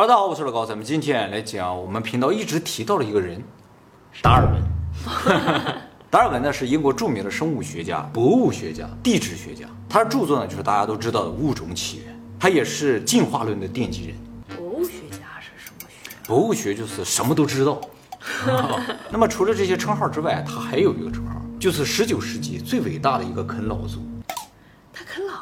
哈喽，大家好，我是老高，咱们今天来讲我们频道一直提到的一个人——达尔文。达尔文呢是英国著名的生物学家、博物学家、地质学家，他的著作呢就是大家都知道的《物种起源》，他也是进化论的奠基人。博物学家是什么学？博物学就是什么都知道。那么除了这些称号之外，他还有一个称号，就是19世纪最伟大的一个啃老族。他啃老？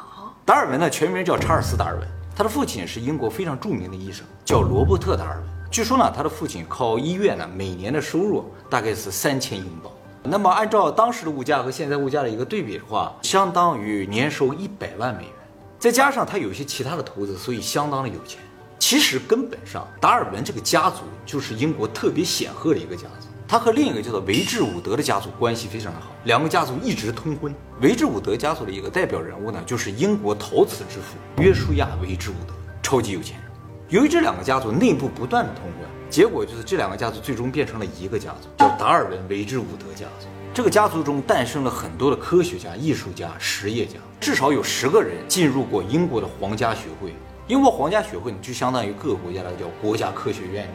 达尔文呢全名叫查尔斯·达尔文。他的父亲是英国非常著名的医生，叫罗伯特·达尔文。据说呢，他的父亲靠医院呢每年的收入大概是3000英镑。那么按照当时的物价和现在物价的一个对比的话，相当于年收100万美元。再加上他有一些其他的投资，所以相当的有钱。其实根本上，达尔文这个家族就是英国特别显赫的一个家族。他和另一个叫做维治伍德的家族关系非常的好，两个家族一直通婚。维治伍德家族的一个代表人物呢，就是英国陶瓷之父约书亚·维治伍德，超级有钱人。由于这两个家族内部不断的通婚，结果就是这两个家族最终变成了一个家族，叫达尔文·维治伍德家族。这个家族中诞生了很多的科学家、艺术家、实业家，至少有10个人进入过英国的皇家学会。英国皇家学会呢，就相当于各个国家的叫国家科学院，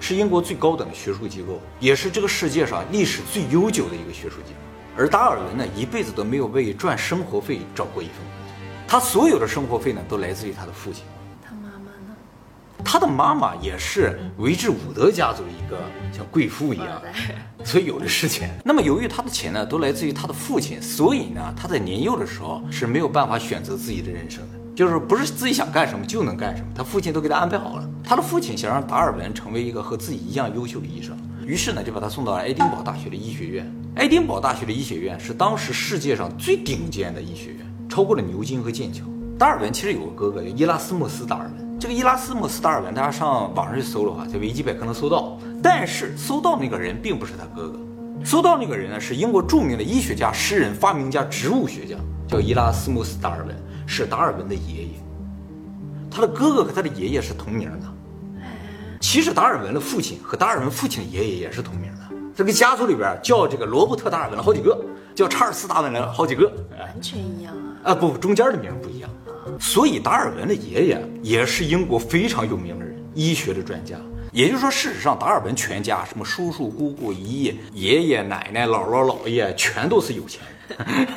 是英国最高等的学术机构，也是这个世界上历史最悠久的一个学术机构。而达尔文呢，一辈子都没有为赚生活费找过一份工作，他所有的生活费呢，都来自于他的父亲。他妈妈呢？他的妈妈也是维治伍德家族的一个像贵妇一样，所以有的是钱。那么由于他的钱呢，都来自于他的父亲，所以呢，他在年幼的时候是没有办法选择自己的人生的。就是不是自己想干什么就能干什么，他父亲都给他安排好了。他的父亲想让达尔文成为一个和自己一样优秀的医生，于是呢就把他送到了爱丁堡大学的医学院。爱丁堡大学的医学院是当时世界上最顶尖的医学院，超过了牛津和剑桥。达尔文其实有个哥哥叫伊拉斯莫斯·达尔文，这个伊拉斯莫斯·达尔文大家上网上去搜的话，在维基百科能搜到，但是搜到那个人并不是他哥哥，搜到那个人呢是英国著名的医学家、诗人、发明家、植物学家，叫伊拉斯莫斯·达尔文，是达尔文的爷爷。他的哥哥和他的爷爷是同名的。其实达尔文的父亲和达尔文父亲的爷爷也是同名的。这个家族里边叫这个罗伯特·达尔文了好几个，叫查尔斯·达尔文了好几个，完全一样啊！不，中间的名不一样。所以达尔文的爷爷也是英国非常有名的人，医学的专家。也就是说，事实上达尔文全家，什么叔叔、姑姑、姨、爷爷、奶奶、姥姥、姥爷，全都是有钱人。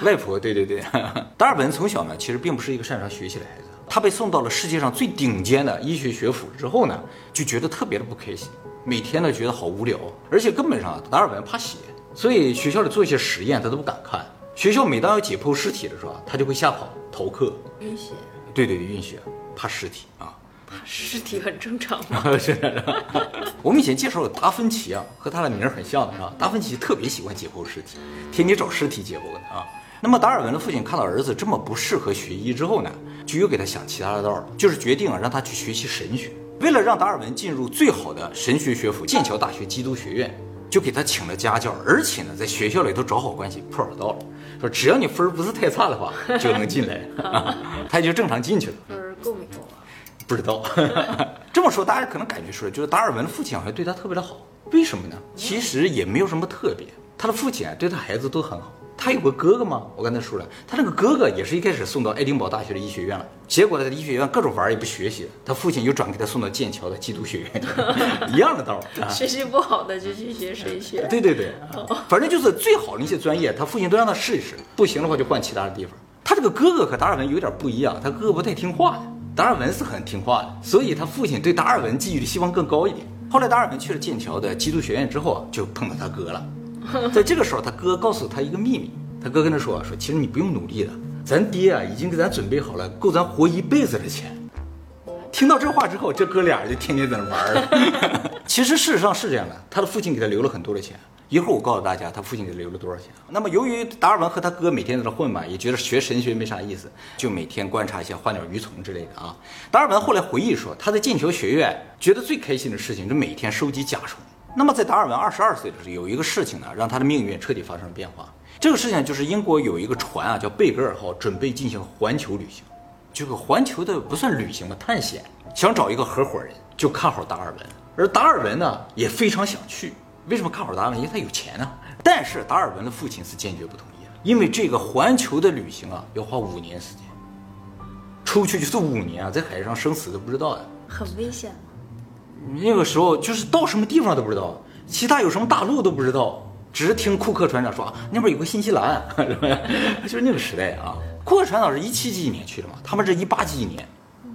外婆，对。达尔文从小呢，其实并不是一个擅长学习的孩子。他被送到了世界上最顶尖的医学学府之后呢，就觉得特别的不开心，每天呢觉得好无聊，而且根本上达尔文怕血，所以学校里做一些实验他都不敢看。学校每当要解剖尸体的时候，他就会吓跑逃课。晕血？对，晕血，怕尸体啊。怕尸体很正常嘛。是的。我们以前介绍了达芬奇啊，和他的名很像的啊。达芬奇特别喜欢解剖尸体，天天找尸体解剖的啊。那么达尔文的父亲看到儿子这么不适合学医之后呢，就又给他想其他的道儿，就是决定让他去学习神学。为了让达尔文进入最好的神学学府剑桥大学基督学院，就给他请了家教，而且呢在学校里头找好关系破好道了，说只要你分儿不是太差的话就能进来。他就正常进去了。分儿够没够啊？不知道。这么说大家可能感觉出来，就是达尔文的父亲好像对他特别的好，为什么呢？其实也没有什么特别，他的父亲对他孩子都很好。他有个哥哥吗？我刚才说了，他那个哥哥也是一开始送到爱丁堡大学的医学院了，结果在医学院各种玩也不学习，他父亲又转给他送到剑桥的基督学院。一样的道儿，学习不好的就去学神学。对，反正就是最好的那些专业，他父亲都让他试一试，不行的话就换其他的地方。他这个哥哥和达尔文有点不一样，他哥哥不太听话的，达尔文是很听话的，所以他父亲对达尔文寄予的希望更高一点。后来达尔文去了剑桥的基督学院之后啊，就碰到他哥了。在这个时候，他哥告诉他一个秘密。他哥跟他说，其实你不用努力的，咱爹啊已经给咱准备好了够咱活一辈子的钱。听到这话之后，这哥俩就天天在那玩了。其实事实上是这样的，他的父亲给他留了很多的钱。一会儿我告诉大家他父亲给他留了多少钱。那么由于达尔文和他哥每天在那混嘛，也觉得学神学没啥意思，就每天观察一下，换点鱼虫之类的啊。达尔文后来回忆说，他在剑桥学院觉得最开心的事情是每天收集甲虫。那么在达尔文22岁的时候，有一个事情呢，让他的命运彻底发生了变化。这个事情就是英国有一个船啊，叫贝格尔号，准备进行环球旅行，就是环球的不算旅行吧，探险，想找一个合伙人，就看好达尔文。而达尔文呢也非常想去，为什么看好达尔文？因为他有钱啊。但是达尔文的父亲是坚决不同意的，因为这个环球的旅行啊要花5年时间。出去就是5年啊，在海上生死都不知道呀、啊，很危险吗？那个时候就是到什么地方都不知道，其他有什么大陆都不知道，只是听库克船长说啊，那边有个新西兰，是吧？就是那个时代啊。库克船长是17几年去的嘛，他们是18几年，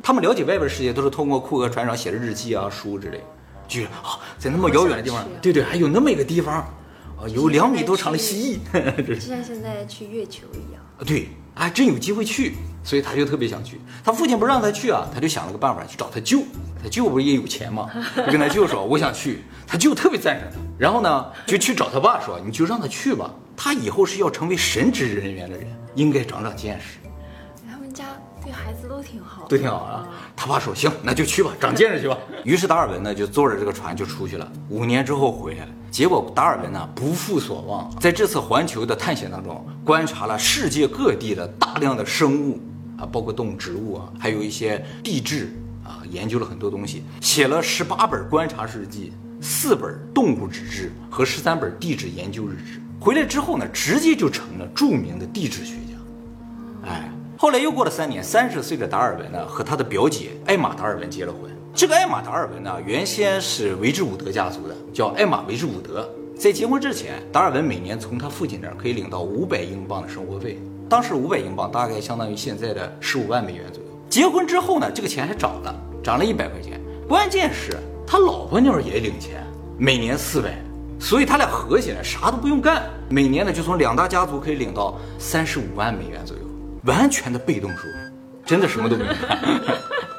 他们了解外边世界都是通过库克船长写的日记啊、书之类的。居然啊，在那么遥远的地方，对对，还有那么一个地方，啊，有2米多长的蜥蜴，就像现在去月球一样。啊，对，还真有机会去，所以他就特别想去。他父亲不让他去啊，他就想了个办法去找他舅。他舅不是也有钱吗？就跟他舅说我想去，他舅特别赞成他。然后呢，就去找他爸说，你就让他去吧，他以后是要成为神职人员的人，应该长长见识。他们家对孩子都挺好，都挺好啊。他爸说行，那就去吧，长见识去吧。于是达尔文呢就坐着这个船就出去了，5年之后回来了。结果达尔文呢不负所望，在这次环球的探险当中，观察了世界各地的大量的生物啊，包括动物、植物啊，还有一些地质啊，研究了很多东西，写了18本观察日记、4本动物志志和13本地质研究日志。回来之后呢，直接就成了著名的地质学家。哎，后来又过了3年，30岁的达尔文呢和他的表姐艾玛·达尔文结了婚。这个艾玛·达尔文呢，原先是维之伍德家族的，叫艾玛·维之伍德。在结婚之前，达尔文每年从他父亲那儿可以领到500英镑的生活费，当时500英镑大概相当于现在的15万美元左右。结婚之后呢，这个钱还涨了100块钱。关键是他老婆那儿也领钱，每年400，所以他俩合起来啥都不用干，每年呢就从2大家族可以领到35万美元左右，完全的被动收入，真的什么都没有干。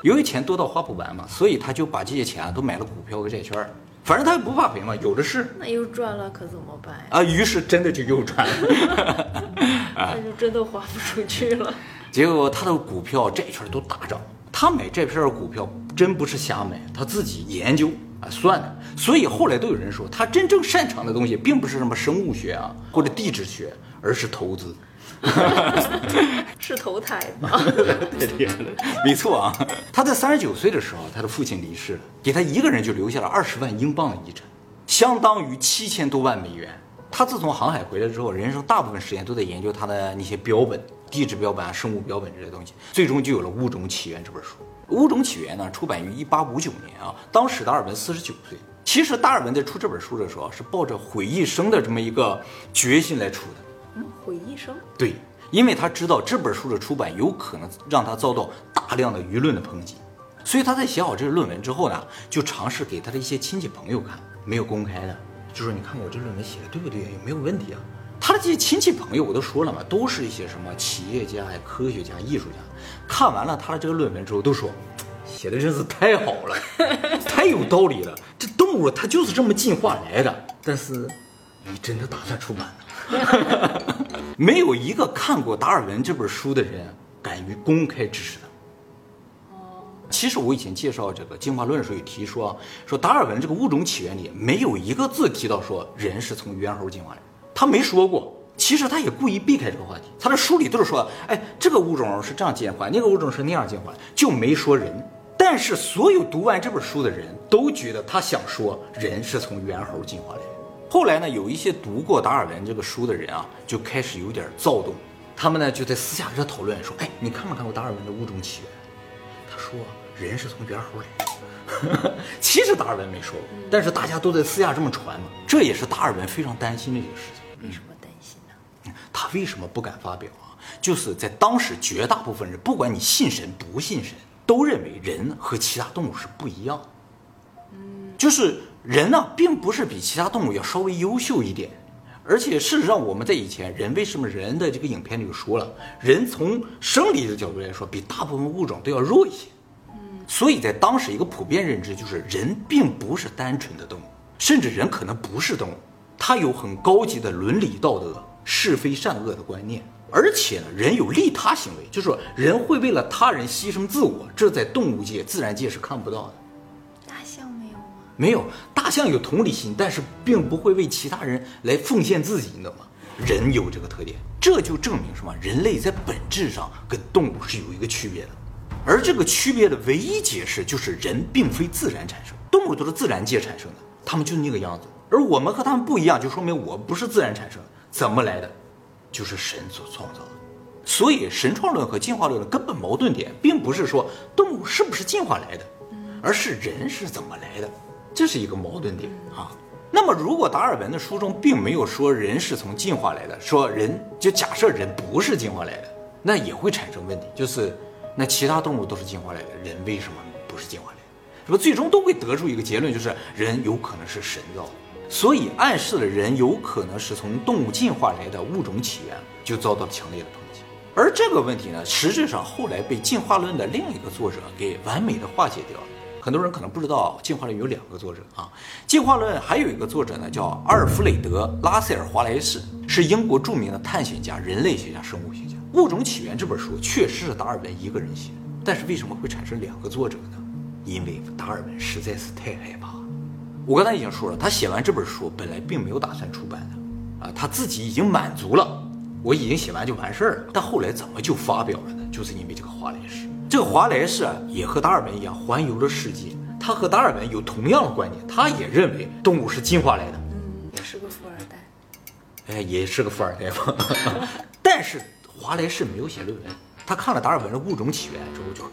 由于钱多到花不完嘛，所以他就把这些钱啊都买了股票和债券，反正他也不怕赔嘛，有的是。那又赚了可怎么办呀？啊，于是真的就又赚了，那就真的花不出去了。结果他的股票、债券都大涨。他买债券、股票真不是瞎买，他自己研究啊算的。所以后来都有人说，他真正擅长的东西并不是什么生物学啊或者地质学，而是投资。是投胎吗？太厉害了，没错啊。他在39岁的时候，他的父亲离世了，给他一个人就留下了20万英镑的遗产，相当于7000多万美元。他自从航海回来之后，人生大部分时间都在研究他的那些标本、地质标本啊、生物标本这些东西，最终就有了《物种起源》这本书。《物种起源》呢，出版于1859年啊，当时达尔文49岁。其实达尔文在出这本书的时候，是抱着毁一生的这么一个决心来出的。毁一生？对，因为他知道这本书的出版有可能让他遭到大量的舆论的抨击，所以他在写好这个论文之后呢，就尝试给他的一些亲戚朋友看，没有公开的，就说你看我这论文写的对不对，有没有问题啊？他的这些亲戚朋友我都说了嘛，都是一些什么企业家、科学家、艺术家，看完了他的这个论文之后都说写的真是太好了，太有道理了，这动物它就是这么进化来的。但是你真的打算出版了？没有一个看过达尔文这本书的人敢于公开支持他。其实我以前介绍这个进化论的时候也提说达尔文这个《物种起源》里没有一个字提到说人是从猿猴进化来的，他没说过。其实他也故意避开这个话题，他的书里都是说，哎，这个物种是这样进化，那个物种是那样进化，就没说人。但是所有读完这本书的人都觉得他想说人是从猿猴进化来的。后来呢，有一些读过达尔文这个书的人啊，就开始有点躁动。他们呢就在私下跟他讨论说：“哎，你看没看过达尔文的《物种起源》？他说人是从猿猴来的。”其实达尔文没说过，但是大家都在私下这么传嘛。这也是达尔文非常担心的一个事情。为什么担心呢？他为什么不敢发表啊？就是在当时，绝大部分人，不管你信神不信神，都认为人和其他动物是不一样的。就是。人呢，并不是比其他动物要稍微优秀一点，而且事实上我们在以前人为什么人的这个影片里就说了，人从生理的角度来说比大部分物种都要弱一些。所以在当时一个普遍认知就是人并不是单纯的动物，甚至人可能不是动物，他有很高级的伦理道德、是非善恶的观念，而且呢，人有利他行为，就是说人会为了他人牺牲自我，这在动物界、自然界是看不到的。没有，大象有同理心，但是并不会为其他人来奉献自己，你懂吗？人有这个特点，这就证明什么？人类在本质上跟动物是有一个区别的，而这个区别的唯一解释就是人并非自然产生，动物都是自然界产生的，他们就是那个样子，而我们和他们不一样，就说明我不是自然产生的，怎么来的？就是神所创造的。所以神创论和进化论的根本矛盾点并不是说动物是不是进化来的，而是人是怎么来的，这是一个矛盾点啊。那么如果达尔文的书中并没有说人是从进化来的，说人就假设人不是进化来的，那也会产生问题，就是那其他动物都是进化来的，人为什么不是进化来的，是吧？最终都会得出一个结论，就是人有可能是神造的，所以暗示了人有可能是从动物进化来的物种起源就遭到了强烈的抨击。而这个问题呢，实质上后来被进化论的另一个作者给完美的化解掉了。很多人可能不知道进化论有两个作者啊，进化论还有一个作者呢叫阿尔弗雷德·拉塞尔·华莱士，是英国著名的探险家、人类学家、生物学家。《物种起源》这本书确实是达尔文一个人写的，但是为什么会产生两个作者呢？因为达尔文实在是太害怕了。我刚才已经说了，他写完这本书本来并没有打算出版的啊，他自己已经满足了，我已经写完就完事儿了。但后来怎么就发表了呢？就是因为这个华莱士。这个华莱士啊，也和达尔文一样环游了世界，他和达尔文有同样的观点，他也认为动物是进化来的，也是个富二代，哎，也是个富二代吧。但是华莱士没有写论文，他看了达尔文的《物种起源》之后就说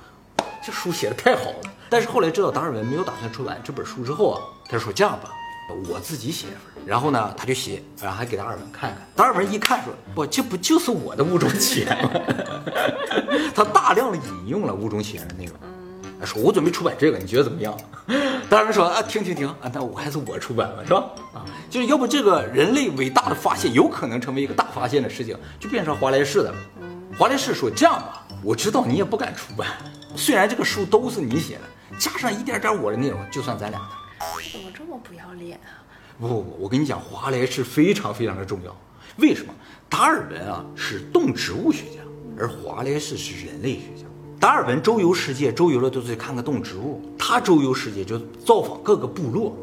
这书写的太好了，但是后来知道达尔文没有打算出版这本书之后啊，他说这样吧，我自己写一份，然后呢他就写，然后还给达尔文看看，达尔文一看说不，这不就是我的《物种起源》吗？他大量的引用了《物种起源》的内容，说我准备出版这个，你觉得怎么样？达尔文说啊，停啊，那我还是我出版吧，是吧？啊，就是要不这个人类伟大的发现有可能成为一个大发现的事情，就变成华莱士的了。华莱士说这样吧，我知道你也不敢出版，虽然这个书都是你写的，加上一点点我的内容，就算咱俩的。怎么这么不要脸啊？不，我跟你讲，华莱士非常非常的重要。为什么？达尔文啊是动植物学家，而华莱士是人类学家。达尔文周游世界，周游了都是看个动植物，他周游世界就造访各个部落。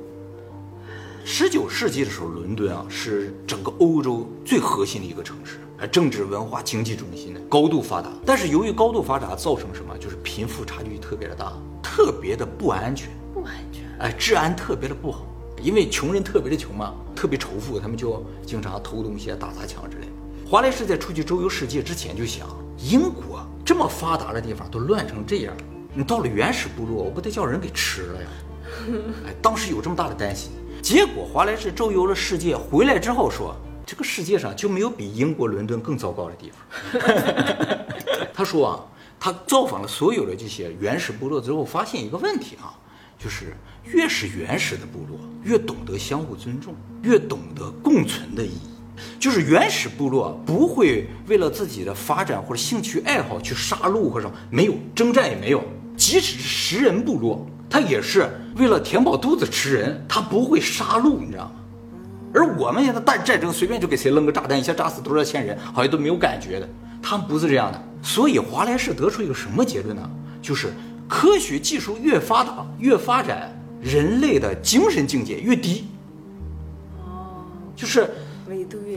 19世纪的时候，伦敦啊是整个欧洲最核心的一个城市，政治、文化、经济中心的，高度发达。但是由于高度发达，造成什么？就是贫富差距特别的大，特别的不安全。治安特别的不好，因为穷人特别的穷嘛，特别仇富，他们就经常偷东西、打砸抢之类的。华莱士在出去周游世界之前就想，英国这么发达的地方都乱成这样，你到了原始部落，我不得叫人给吃了呀？当时有这么大的担心。结果华莱士周游了世界回来之后说，这个世界上就没有比英国伦敦更糟糕的地方。他说啊，他造访了所有的这些原始部落之后，发现一个问题啊，就是越是原始的部落越懂得相互尊重，越懂得共存的意义。就是原始部落不会为了自己的发展或者兴趣爱好去杀戮或者没有征战，也没有，即使是食人部落，他也是为了填饱肚子吃人，他不会杀戮，你知道吗？而我们现在大战争随便就给谁扔个炸弹，一下炸死多少千人，好像都没有感觉的，他们不是这样的。所以华莱士得出一个什么结论呢？就是科学技术越发达越发展，人类的精神境界越低。就是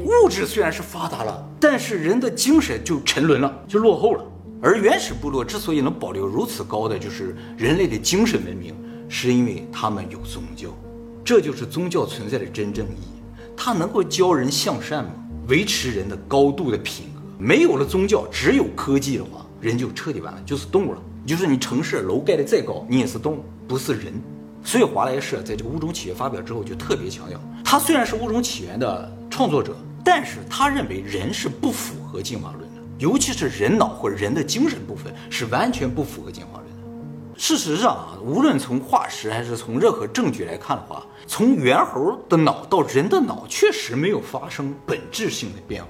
物质虽然是发达了，但是人的精神就沉沦了，就落后了。而原始部落之所以能保留如此高的就是人类的精神文明，是因为他们有宗教。这就是宗教存在的真正意义，它能够教人向善吗？维持人的高度的品格。没有了宗教，只有科技的话，人就彻底完了，就是动物了。就是你城市楼盖的再高，你也是动物，不是人。所以华莱士在这个《物种起源》发表之后就特别强调，他虽然是《物种起源》的创作者，但是他认为人是不符合进化论的，尤其是人脑或者人的精神部分是完全不符合进化论的。事实上啊，无论从化石还是从任何证据来看的话，从猿猴的脑到人的脑确实没有发生本质性的变化。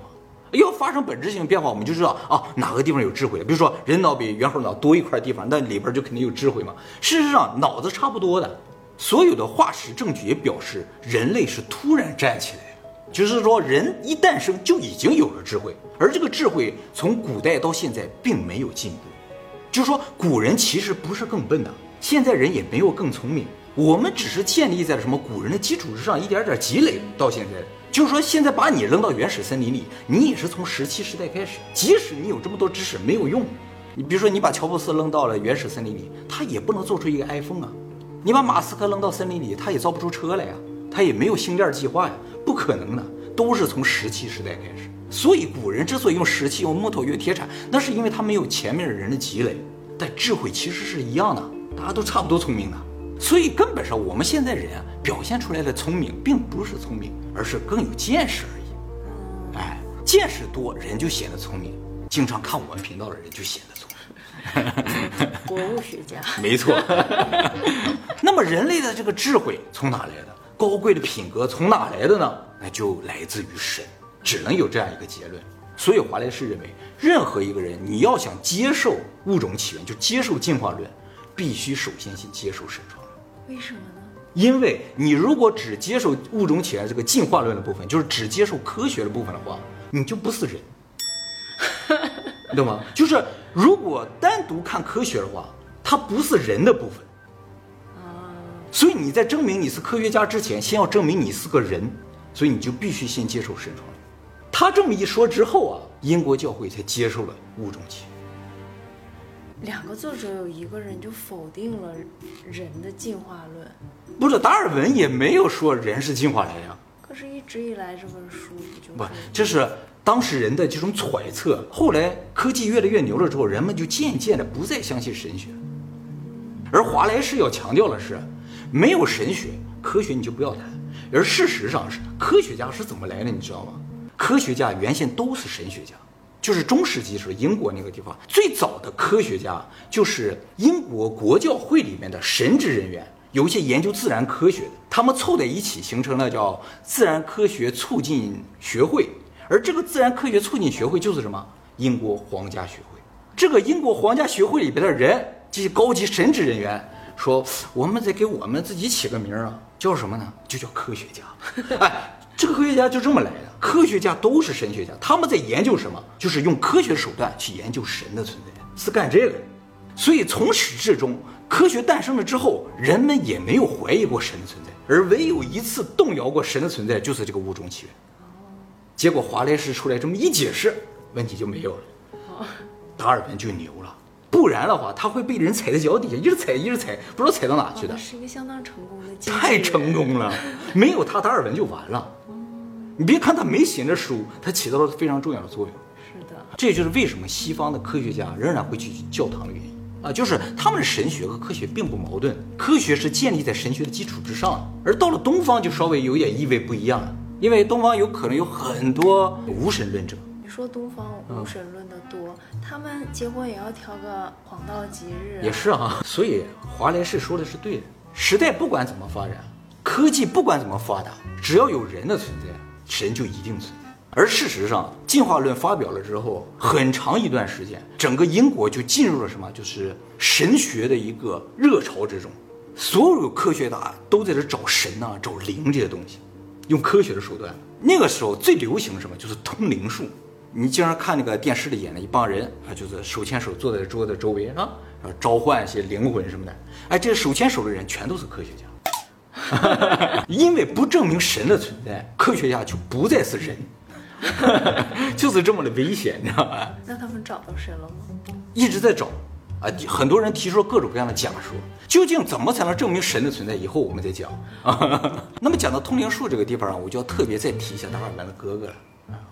要发生本质性变化，我们就知道啊哪个地方有智慧。比如说人脑比猿猴脑多一块地方，那里边就肯定有智慧嘛。事实上脑子差不多的，所有的化石证据也表示人类是突然站起来的，就是说人一诞生就已经有了智慧，而这个智慧从古代到现在并没有进步。就是说古人其实不是更笨的，现在人也没有更聪明，我们只是建立在什么古人的基础之上一点点积累到现在。就是说现在把你扔到原始森林里，你也是从17世代开始，即使你有这么多知识没有用。你比如说你把乔布斯扔到了原始森林里，他也不能做出一个 iPhone 啊，你把马斯克扔到森林里，他也造不出车来啊，他也没有星链计划呀，不可能的。都是从石器时代开始。所以古人之所以用石器、用木头、用铁铲，那是因为他没有前面的人的积累，但智慧其实是一样的，大家都差不多聪明的。所以根本上我们现在人表现出来的聪明并不是聪明，而是更有见识而已。哎，见识多人就显得聪明，经常看我们频道的人就显得聪明国物学家没错那么人类的这个智慧从哪来的？高贵的品格从哪来的呢？那就来自于神，只能有这样一个结论。所以华莱士认为，任何一个人你要想接受物种起源，就接受进化论，必须首先先接受神创论。为什么呢？因为你如果只接受物种起源这个进化论的部分，就是只接受科学的部分的话，你就不是人懂吗？就是如果单独看科学的话，它不是人的部分。所以你在证明你是科学家之前，先要证明你是个人，所以你就必须先接受神创论。他这么一说之后啊，英国教会才接受了物种起源。两个作者有一个人就否定了人的进化论。不是，达尔文也没有说人是进化来呀。可是一直以来这本书不，这是当时人的这种揣测。后来科技越来越牛了之后，人们就渐渐的不再相信神学。而华莱士要强调的是，没有神学，科学你就不要谈。而事实上是，科学家是怎么来的，你知道吗？科学家原先都是神学家，就是中世纪时英国那个地方最早的科学家，就是英国国教会里面的神职人员，有一些研究自然科学的，他们凑在一起形成了叫自然科学促进学会。而这个自然科学促进学会就是什么？英国皇家学会。这个英国皇家学会里边的人，这些高级神职人员说，我们得给我们自己起个名啊，叫什么呢？就叫科学家。哎，这个科学家就这么来的。科学家都是神学家，他们在研究什么？就是用科学手段去研究神的存在，是干这个。所以从始至终，科学诞生了之后，人们也没有怀疑过神的存在，而唯有一次动摇过神的存在，就是这个物种起源。结果华莱士出来这么一解释，问题就没有了，达尔文就牛了。不然的话，他会被人踩在脚底下，一直踩一直踩，不知道踩到哪去的。是一个相当成功的经济人，太成功了，没有他达尔文就完了。你别看他没写那书，他起到了非常重要的作用。是的，这就是为什么西方的科学家仍然会去教堂的原因啊，就是他们的神学和科学并不矛盾，科学是建立在神学的基础之上的。而到了东方就稍微有点意味不一样了，因为东方有可能有很多无神论者。你说东方无神论的多，他们结婚也要挑个黄道吉日，也是啊。所以华莱士说的是对的，时代不管怎么发展，科技不管怎么发达，只要有人的存在，神就一定存在。而事实上，进化论发表了之后，很长一段时间，整个英国就进入了什么？就是神学的一个热潮之中，所有科学家都在这找神啊，找灵这些东西，用科学的手段。那个时候最流行什么？就是通灵术。你经常看那个电视里演的一帮人啊，就是手牵手坐在桌子周围啊，然后召唤一些灵魂什么的。哎，这手牵手的人全都是科学家，因为不证明神的存在，科学家就不再是人，就是这么的危险，你知道吧？那他们找到神了吗？一直在找啊，很多人提出了各种各样的假说，究竟怎么才能证明神的存在？以后我们再讲。那么讲到通灵术这个地方啊，我就要特别再提一下达尔文的哥哥了。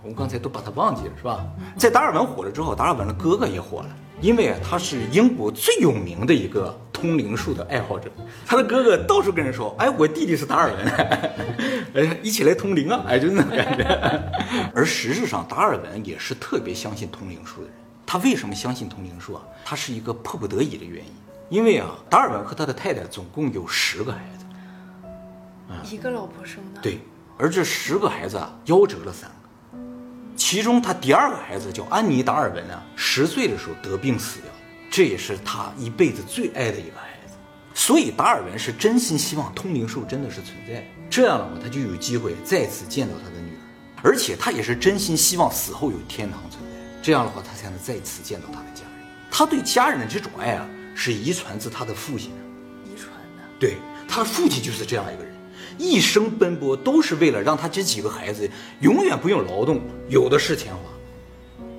我们刚才都把他忘记了，是吧？在达尔文火了之后，达尔文的哥哥也火了，因为他是英国最有名的一个通灵术的爱好者。他的哥哥到处跟人说：“哎，我弟弟是达尔文，哎，一起来通灵啊！”哎，就那种感觉。而实质上，达尔文也是特别相信通灵术的人。他为什么相信通灵术啊？他是一个迫不得已的原因，因为啊，达尔文和他的太太总共有10个孩子，一个老婆生的。对，而这10个孩子啊，夭折了3个。其中他第2个孩子叫安妮·达尔文啊，10岁的时候得病死掉，这也是他一辈子最爱的一个孩子。所以达尔文是真心希望通灵术真的是存在，这样的话他就有机会再次见到他的女儿，而且他也是真心希望死后有天堂存在，这样的话他才能再次见到他的家人。他对家人的这种爱啊，是遗传自他的父亲。遗传的？对，他父亲就是这样一个人，一生奔波都是为了让他这几个孩子永远不用劳动，有的是钱花，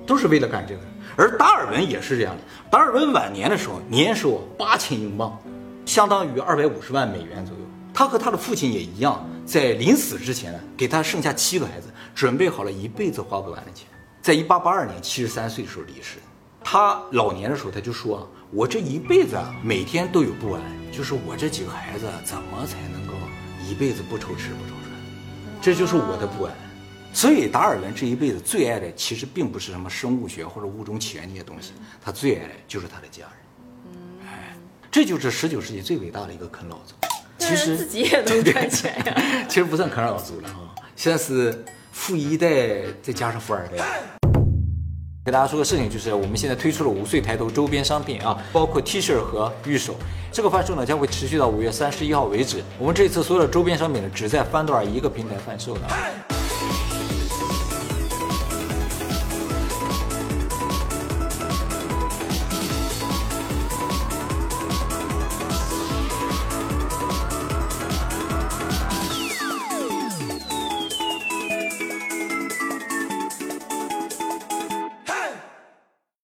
都是为了干这个。而达尔文也是这样的，达尔文晚年的时候年收8000英镑，相当于250万美元左右。他和他的父亲也一样，在临死之前呢，给他剩下7个孩子，准备好了一辈子花不完的钱。在1882年73岁的时候离世。他老年的时候他就说啊，我这一辈子每天都有不完，就是我这几个孩子怎么才能够一辈子不愁吃不愁穿，这就是我的不完。所以达尔文这一辈子最爱的其实并不是什么生物学或者物种起源这些东西，他最爱的就是他的家人。哎，这就是19世纪最伟大的一个啃老族。其实自己也能赚钱呀。其实不算啃老族了啊，现在是富一代再加上富二代。给大家说个事情，就是我们现在推出了5岁抬头周边商品啊，包括 T 恤和玉手，这个贩售呢将会持续到5月31号为止。我们这次所有的周边商品呢只在翻多尔一个平台贩售的。